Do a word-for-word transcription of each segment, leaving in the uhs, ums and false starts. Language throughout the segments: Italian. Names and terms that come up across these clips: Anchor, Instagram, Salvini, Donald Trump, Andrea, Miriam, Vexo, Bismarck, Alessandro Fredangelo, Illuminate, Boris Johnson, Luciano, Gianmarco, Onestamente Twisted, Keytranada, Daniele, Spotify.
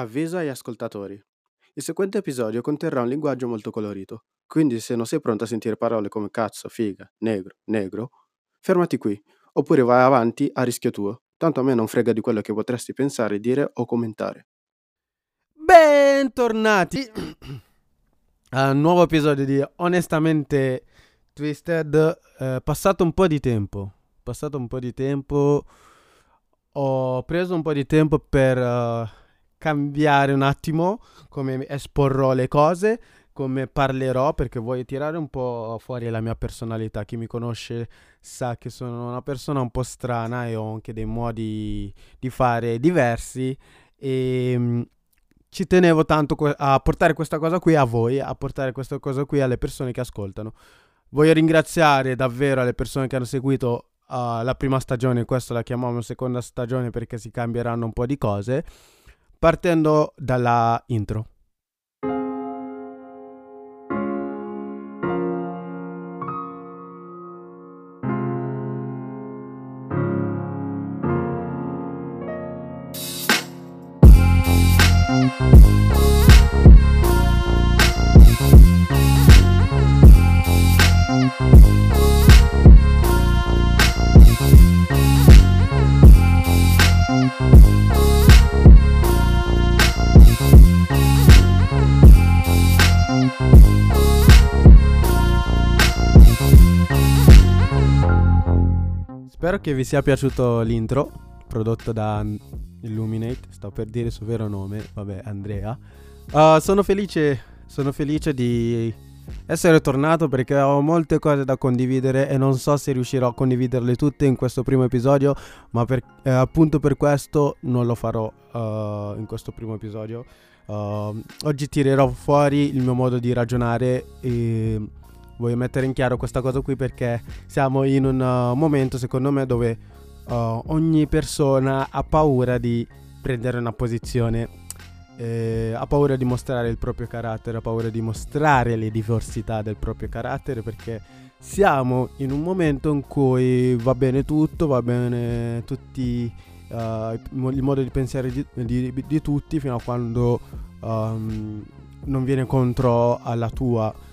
Avviso agli ascoltatori. Il seguente episodio conterrà un linguaggio molto colorito, quindi se non sei pronto a sentire parole come cazzo, figa, negro, negro, fermati qui, oppure vai avanti a rischio tuo, tanto a me non frega di quello che potresti pensare, dire o commentare. Bentornati a un nuovo episodio di Onestamente Twisted. eh, passato un po' di tempo, passato un po' di tempo, ho preso un po' di tempo per... Uh, cambiare un attimo come esporrò le cose, come parlerò, perché voglio tirare un po' fuori la mia personalità. Chi mi conosce sa che sono una persona un po' strana e ho anche dei modi di fare diversi e mh, ci tenevo tanto co- a portare questa cosa qui a voi, a portare questa cosa qui alle persone che ascoltano. Voglio ringraziare davvero le persone che hanno seguito uh, la prima stagione, questa la chiamiamo seconda stagione perché si cambieranno un po' di cose. Partendo dalla intro. Spero che vi sia piaciuto l'intro prodotto da Illuminate, sto per dire il suo vero nome, vabbè, Andrea. Uh, sono felice, sono felice di essere tornato perché ho molte cose da condividere e non so se riuscirò a condividerle tutte in questo primo episodio, ma per, eh, appunto per questo non lo farò uh, in questo primo episodio. Uh, oggi tirerò fuori il mio modo di ragionare e... voglio mettere in chiaro questa cosa qui perché siamo in un uh, momento, secondo me, dove uh, ogni persona ha paura di prendere una posizione, eh, ha paura di mostrare il proprio carattere, ha paura di mostrare le diversità del proprio carattere, perché siamo in un momento in cui va bene tutto, va bene tutti, uh, il modo di pensare di, di, di tutti, fino a quando um, non viene contro alla tua.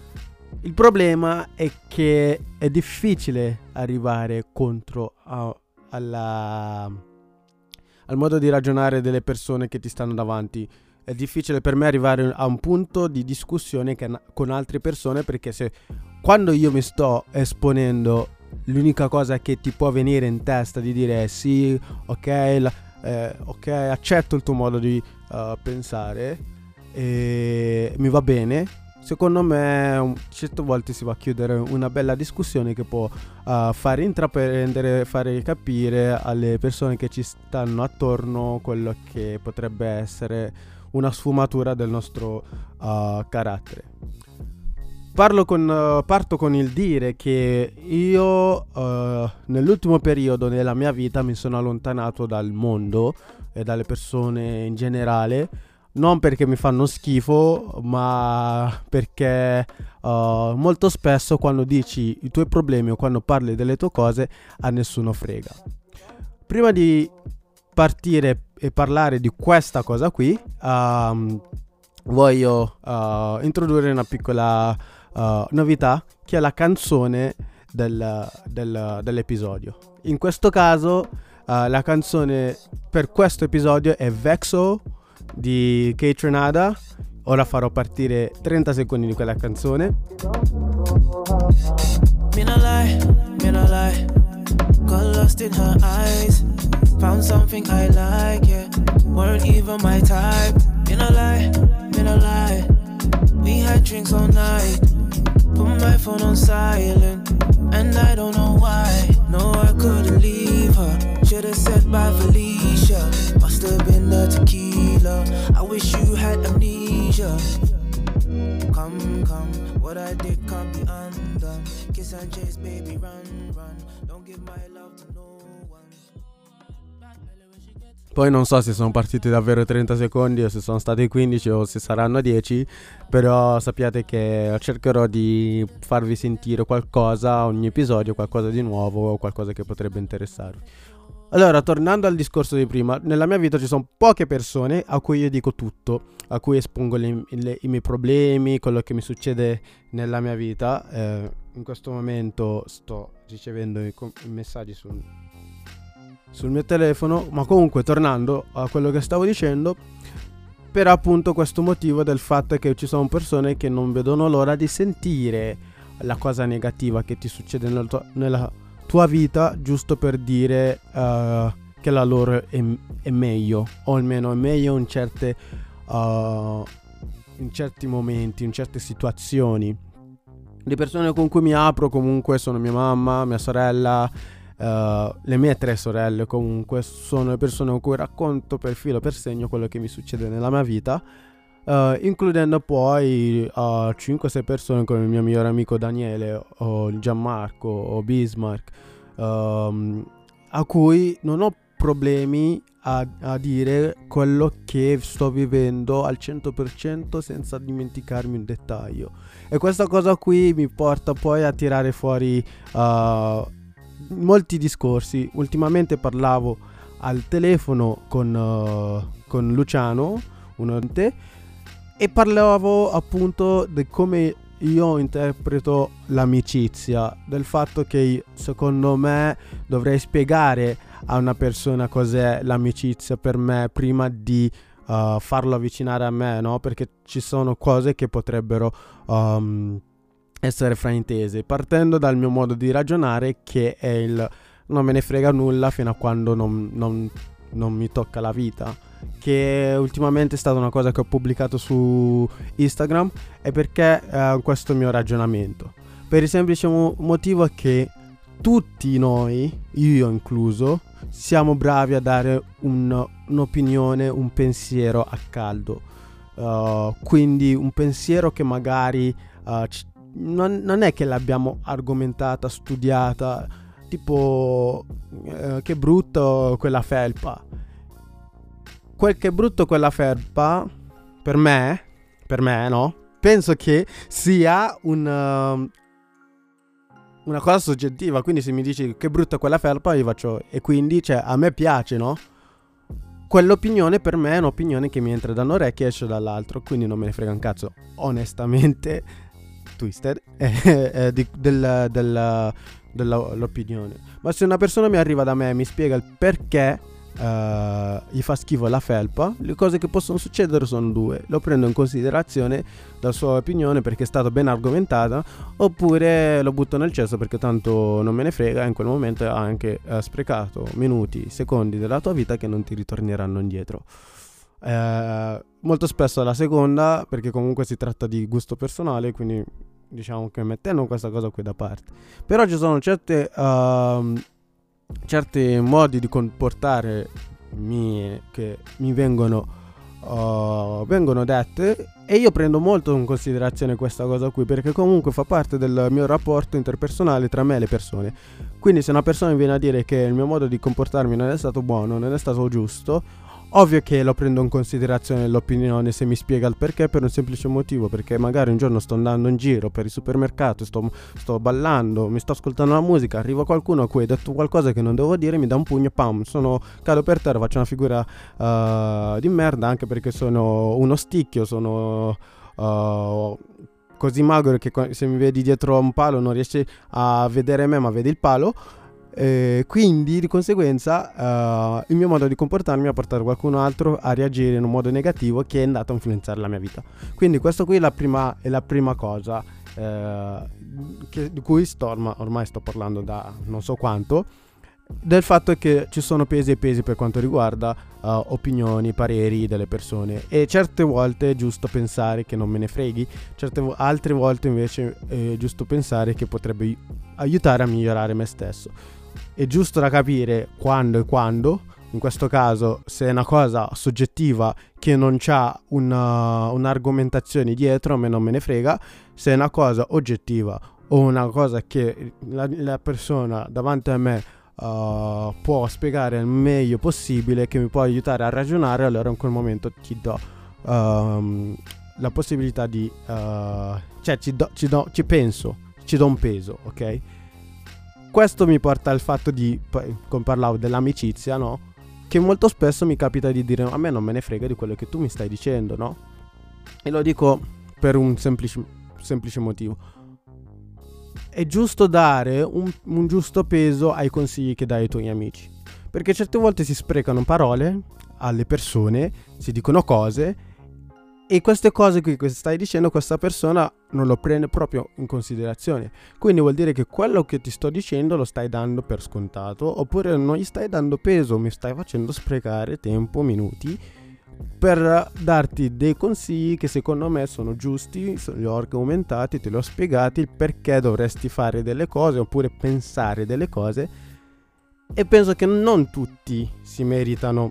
Il problema è che è difficile arrivare contro a, alla, al modo di ragionare delle persone che ti stanno davanti. È difficile per me arrivare a un punto di discussione che, con altre persone, perché se quando io mi sto esponendo l'unica cosa che ti può venire in testa di dire sì, ok, la, eh, ok, accetto il tuo modo di uh, pensare e mi va bene. Secondo me certe volte si va a chiudere una bella discussione che può uh, far intraprendere, fare capire alle persone che ci stanno attorno quello che potrebbe essere una sfumatura del nostro uh, carattere. Parlo con, uh, parto con il dire che io uh, nell'ultimo periodo della mia vita mi sono allontanato dal mondo e dalle persone in generale. Non perché mi fanno schifo, ma perché uh, molto spesso quando dici i tuoi problemi o quando parli delle tue cose a nessuno frega. Prima di partire e parlare di questa cosa qui, um, voglio uh, introdurre una piccola uh, novità che è la canzone del, del, dell'episodio. In questo caso uh, la canzone per questo episodio è Vexo di Keytranada. Ora farò partire trenta secondi di quella canzone. Should've said by Felicia, must've been the tequila. I wish you had amnesia. Come, come, what I did can't be undone. Kiss and chase, baby, run, run. Don't give my love to no one. Poi non so se sono partiti davvero trenta secondi o se sono stati quindici o se saranno dieci, però sappiate che cercherò di farvi sentire qualcosa ogni episodio, qualcosa di nuovo o qualcosa che potrebbe interessarvi. Allora, tornando al discorso di prima, nella mia vita ci sono poche persone a cui io dico tutto, a cui espongo le, le, i miei problemi, quello che mi succede nella mia vita. Eh, in questo momento sto ricevendo i, i messaggi sul, sul mio telefono, ma comunque tornando a quello che stavo dicendo, per appunto questo motivo del fatto che ci sono persone che non vedono l'ora di sentire la cosa negativa che ti succede nella tua, nella tua vita, giusto per dire uh, che la loro è, è meglio, o almeno è meglio in certe, uh, in certi momenti, in certe situazioni. Le persone con cui mi apro comunque sono mia mamma, mia sorella, uh, le mie tre sorelle, comunque sono le persone con cui racconto per filo per segno quello che mi succede nella mia vita, Uh, includendo poi uh, cinque sei persone come il mio migliore amico Daniele o Gianmarco o Bismarck, uh, a cui non ho problemi a, a dire quello che sto vivendo al cento per cento senza dimenticarmi un dettaglio, e questa cosa qui mi porta poi a tirare fuori uh, molti discorsi. Ultimamente parlavo al telefono con, uh, con Luciano, uno di te, e parlavo appunto di come io interpreto l'amicizia, del fatto che secondo me dovrei spiegare a una persona cos'è l'amicizia per me prima di uh, farlo avvicinare a me, no? Perché ci sono cose che potrebbero um, essere fraintese, partendo dal mio modo di ragionare, che è il non me ne frega nulla fino a quando non, non, non mi tocca la vita, che ultimamente è stata una cosa che ho pubblicato su Instagram, è perché eh, questo mio ragionamento, per il semplice mo- motivo che tutti noi, io incluso, siamo bravi a dare un, un'opinione, un pensiero a caldo, uh, quindi un pensiero che magari uh, c- non, non è che l'abbiamo argomentata, studiata, tipo uh, che brutto quella felpa. Quel che è brutto quella felpa, per me, per me no, penso che sia un, uh, una cosa soggettiva. Quindi se mi dici che brutta quella felpa, io faccio, e quindi cioè, a me piace, no? Quell'opinione per me è un'opinione che mi entra da un'orecchia e esce dall'altro, quindi non me ne frega un cazzo. Onestamente Twisted eh, eh, di, del, del, dell'opinione. Ma se una persona mi arriva da me e mi spiega il perché Uh, gli fa schifo la felpa, le cose che possono succedere sono due: lo prendo in considerazione la sua opinione perché è stata ben argomentata, oppure lo butto nel cesso perché tanto non me ne frega, in quel momento ha anche uh, sprecato minuti, secondi della tua vita che non ti ritorneranno indietro. Uh, molto spesso è la seconda, perché comunque si tratta di gusto personale, quindi diciamo che mettendo questa cosa qui da parte, però ci sono certe uh, certi modi di comportare mie che mi vengono uh, vengono dette, e io prendo molto in considerazione questa cosa qui, perché comunque fa parte del mio rapporto interpersonale tra me e le persone. Quindi se una persona mi viene a dire che il mio modo di comportarmi non è stato buono, non è stato giusto, ovvio che lo prendo in considerazione l'opinione se mi spiega il perché, per un semplice motivo, perché magari un giorno sto andando in giro per il supermercato, sto, sto ballando, mi sto ascoltando la musica, arriva qualcuno a cui ho detto qualcosa che non devo dire, mi dà un pugno, pam, sono, cado per terra, faccio una figura uh, di merda, anche perché sono uno sticchio, sono uh, così magro che se mi vedi dietro un palo non riesci a vedere me, ma vedi il palo. Eh, quindi di conseguenza eh, il mio modo di comportarmi ha portato qualcun altro a reagire in un modo negativo che è andato a influenzare la mia vita. Quindi questo qui è la prima, è la prima cosa eh, che, di cui sto, ma ormai sto parlando da non so quanto, del fatto che ci sono pesi e pesi per quanto riguarda eh, opinioni, pareri delle persone, e certe volte è giusto pensare che non me ne freghi, certe vo- altre volte invece è giusto pensare che potrebbe aiutare a migliorare me stesso. È giusto da capire quando e quando, in questo caso se è una cosa soggettiva che non c'ha una, un'argomentazione dietro, a me non me ne frega. Se è una cosa oggettiva o una cosa che la, la persona davanti a me uh, può spiegare il meglio possibile, che mi può aiutare a ragionare, allora in quel momento ti do um, la possibilità di... Uh, cioè ci, do, ci, do, ci penso, ci do un peso, ok? questo mi porta al fatto di, come parlavo dell'amicizia, no? Che molto spesso mi capita di dire: a me non me ne frega di quello che tu mi stai dicendo, no? E lo dico per un semplice, semplice motivo. È giusto dare un, un giusto peso ai consigli che dai ai tuoi amici, perché certe volte si sprecano parole alle persone, si dicono cose, e queste cose qui che stai dicendo questa persona non lo prende proprio in considerazione. Quindi vuol dire che quello che ti sto dicendo lo stai dando per scontato, oppure non gli stai dando peso, mi stai facendo sprecare tempo, minuti, per darti dei consigli che secondo me sono giusti, li ho argomentati, te li ho spiegati il perché dovresti fare delle cose oppure pensare delle cose. E penso che non tutti si meritano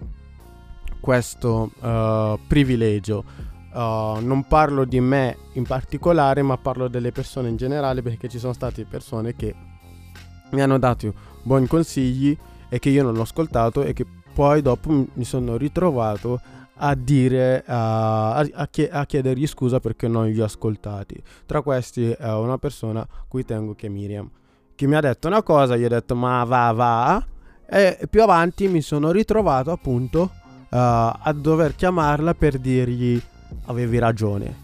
questo uh, privilegio. Uh, non parlo di me in particolare, ma parlo delle persone in generale, perché ci sono state persone che mi hanno dato buoni consigli e che io non ho ascoltato, e che poi dopo mi sono ritrovato a dire uh, a, chie- a chiedergli scusa perché non li ho ascoltati. Tra questi è uh, una persona a cui tengo, che è Miriam, che mi ha detto una cosa, gli ho detto ma va va, e più avanti mi sono ritrovato appunto uh, a dover chiamarla per dirgli: avevi ragione.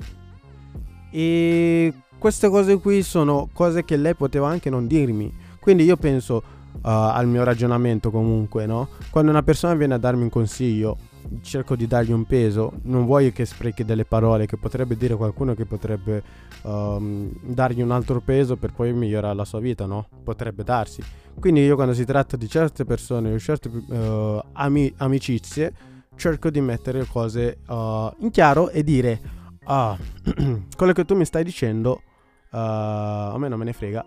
E queste cose qui sono cose che lei poteva anche non dirmi. Quindi io penso uh, al mio ragionamento comunque, no? Quando una persona viene a darmi un consiglio, cerco di dargli un peso. Non voglio che sprechi delle parole che potrebbe dire qualcuno che potrebbe um, dargli un altro peso per poi migliorare la sua vita, no? Potrebbe darsi. Quindi io, quando si tratta di certe persone o certe uh, ami- amicizie, cerco di mettere le cose uh, in chiaro e dire: ah, quello che tu mi stai dicendo uh, a me non me ne frega,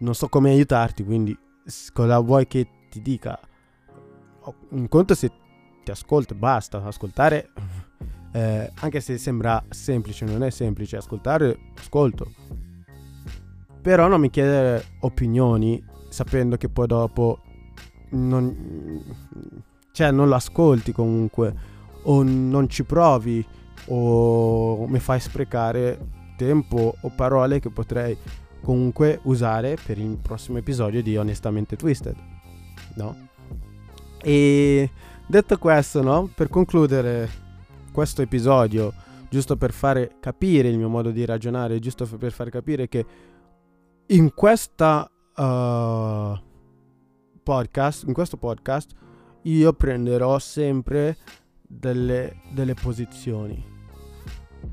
non so come aiutarti, quindi cosa vuoi che ti dica? Un conto se ti ascolto, basta ascoltare, eh, anche se sembra semplice, non è semplice ascoltare, ascolto, però non mi chiedere opinioni sapendo che poi dopo non... cioè non lo ascolti comunque, o non ci provi, o mi fai sprecare tempo o parole che potrei comunque usare per il prossimo episodio di Onestamente Twisted, no? E detto questo, no? Per concludere questo episodio, giusto per fare capire il mio modo di ragionare, giusto per far capire che in questa uh, podcast, in questo podcast io prenderò sempre delle, delle posizioni.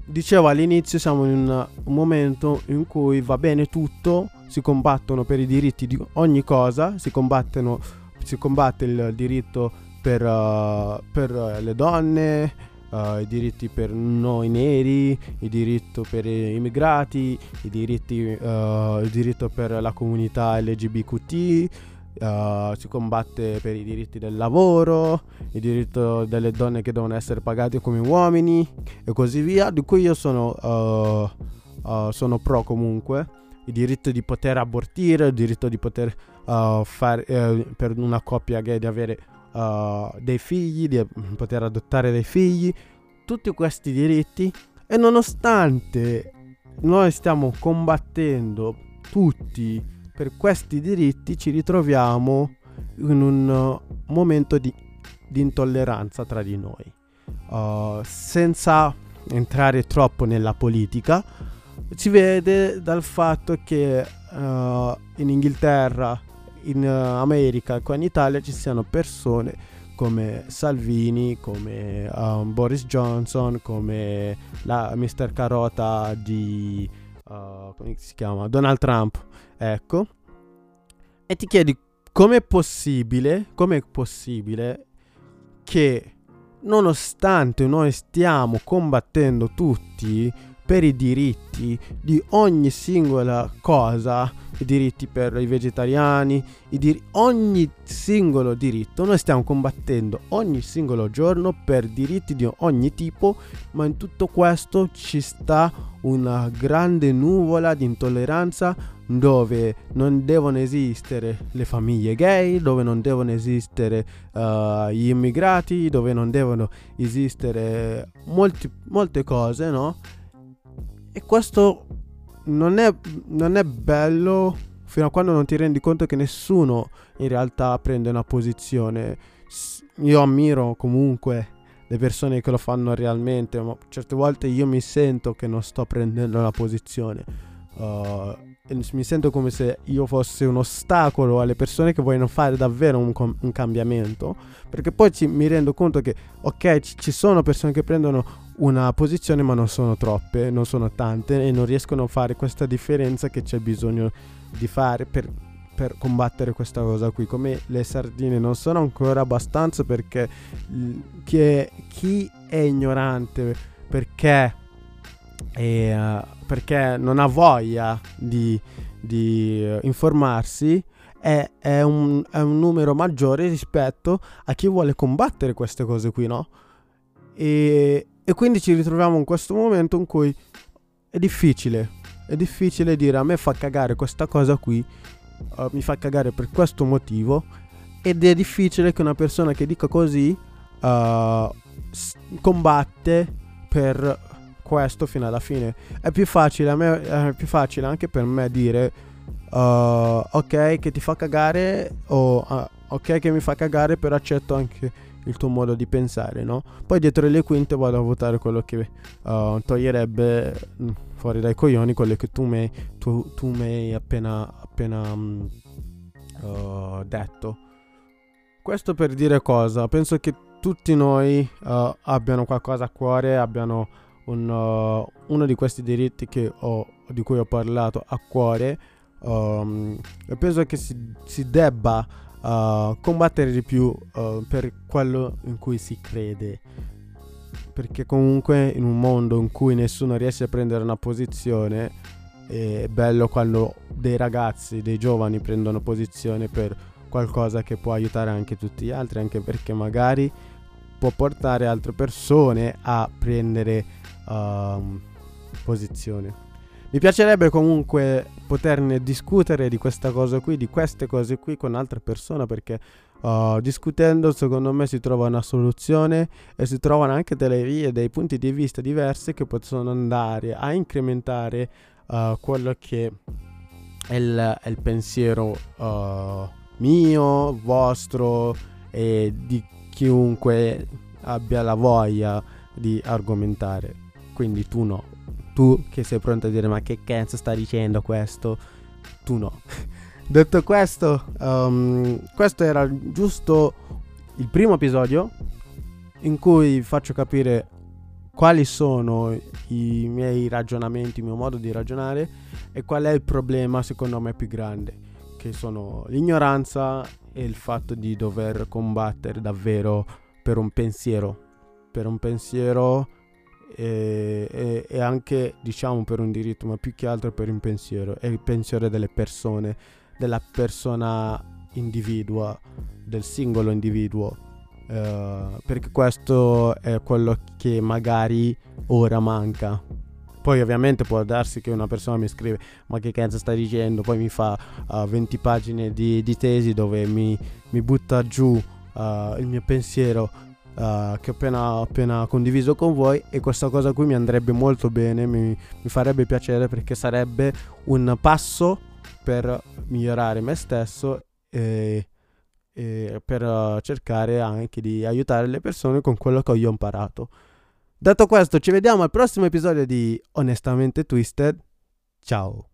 Dicevo all'inizio, siamo in un, un momento in cui va bene tutto, si combattono per i diritti di ogni cosa, si combattono, si combatte il diritto per, uh, per le donne, uh, i diritti per noi neri, il diritto per gli immigrati, i diritti, uh, il diritto per la comunità L G B T Q. Uh, si combatte per i diritti del lavoro, il diritto delle donne che devono essere pagate come uomini e così via, di cui io sono, uh, uh, sono pro comunque. Il diritto di poter abortire, il diritto di poter uh, fare uh, per una coppia gay di avere uh, dei figli, di poter adottare dei figli, tutti questi diritti. E nonostante noi stiamo combattendo tutti per questi diritti, ci ritroviamo in un momento di, di intolleranza tra di noi. Uh, senza entrare troppo nella politica, si vede dal fatto che uh, in Inghilterra, in uh, America e qua in Italia ci siano persone come Salvini, come um, Boris Johnson, come la mister Carota di... Uh, come si chiama? Donald Trump, ecco. E ti chiedi com'è possibile, com'è possibile che nonostante noi stiamo combattendo tutti per i diritti di ogni singola cosa, i diritti per i vegetariani, i dir- ogni singolo diritto, noi stiamo combattendo ogni singolo giorno per diritti di ogni tipo, ma in tutto questo ci sta una grande nuvola di intolleranza dove non devono esistere le famiglie gay, dove non devono esistere uh, gli immigrati, dove non devono esistere molti, molte cose, no? E questo non è, non è bello fino a quando non ti rendi conto che nessuno in realtà prende una posizione. Io ammiro comunque le persone che lo fanno realmente, ma certe volte io mi sento che non sto prendendo una posizione, uh, mi sento come se io fossi un ostacolo alle persone che vogliono fare davvero un, com- un cambiamento, perché poi ci, mi rendo conto che ok, ci, ci sono persone che prendono una posizione, ma non sono troppe, non sono tante, e non riescono a fare questa differenza che c'è bisogno di fare per, per combattere questa cosa qui. Come le sardine non sono ancora abbastanza, perché chi è, chi è ignorante perché, e, uh, perché non ha voglia di, di uh, informarsi è, è, un, è un numero maggiore rispetto a chi vuole combattere queste cose qui, no? E E quindi ci ritroviamo in questo momento in cui è difficile, è difficile dire a me fa cagare questa cosa qui, uh, mi fa cagare per questo motivo, ed è difficile che una persona che dica così uh, s- combatte per questo fino alla fine. È più facile, a me, è più facile anche per me dire uh, ok che ti fa cagare o uh, ok che mi fa cagare, però accetto anche il tuo modo di pensare, no? Poi dietro le quinte vado a votare quello che uh, toglierebbe fuori dai coglioni quello che tu mi tu, tu hai appena, appena um, uh, detto. Questo per dire cosa? Penso che tutti noi uh, abbiano qualcosa a cuore, abbiano un, uh, uno di questi diritti che ho, di cui ho parlato a cuore, um, e penso che si, si debba Uh, combattere di più uh, per quello in cui si crede, perché comunque in un mondo in cui nessuno riesce a prendere una posizione è bello quando dei ragazzi, dei giovani prendono posizione per qualcosa che può aiutare anche tutti gli altri, anche perché magari può portare altre persone a prendere uh, posizione. Mi piacerebbe comunque poterne discutere di questa cosa qui, di queste cose qui con altre persone, perché uh, discutendo secondo me si trova una soluzione e si trovano anche delle vie, dei punti di vista diversi che possono andare a incrementare uh, quello che è il, è il pensiero uh, mio, vostro e di chiunque abbia la voglia di argomentare. Quindi tu no. Tu che sei pronto a dire ma che cazzo sta dicendo questo, tu no. Detto questo, um, questo era giusto il primo episodio in cui faccio capire quali sono i miei ragionamenti, il mio modo di ragionare e qual è il problema secondo me più grande, che sono l'ignoranza e il fatto di dover combattere davvero per un pensiero, per un pensiero E, e, e anche diciamo per un diritto, ma più che altro per un pensiero, è il pensiero delle persone, della persona individua, del singolo individuo, eh, perché questo è quello che magari ora manca. Poi ovviamente può darsi che una persona mi scrive ma che cazzo sta dicendo, poi mi fa uh, venti pagine di, di tesi dove mi, mi butta giù uh, il mio pensiero Uh, che ho appena, appena condiviso con voi, e questa cosa qui mi andrebbe molto bene, mi, mi farebbe piacere, perché sarebbe un passo per migliorare me stesso e, e per uh, cercare anche di aiutare le persone con quello che io ho imparato. Detto questo, ci vediamo al prossimo episodio di Onestamente Twisted. Ciao.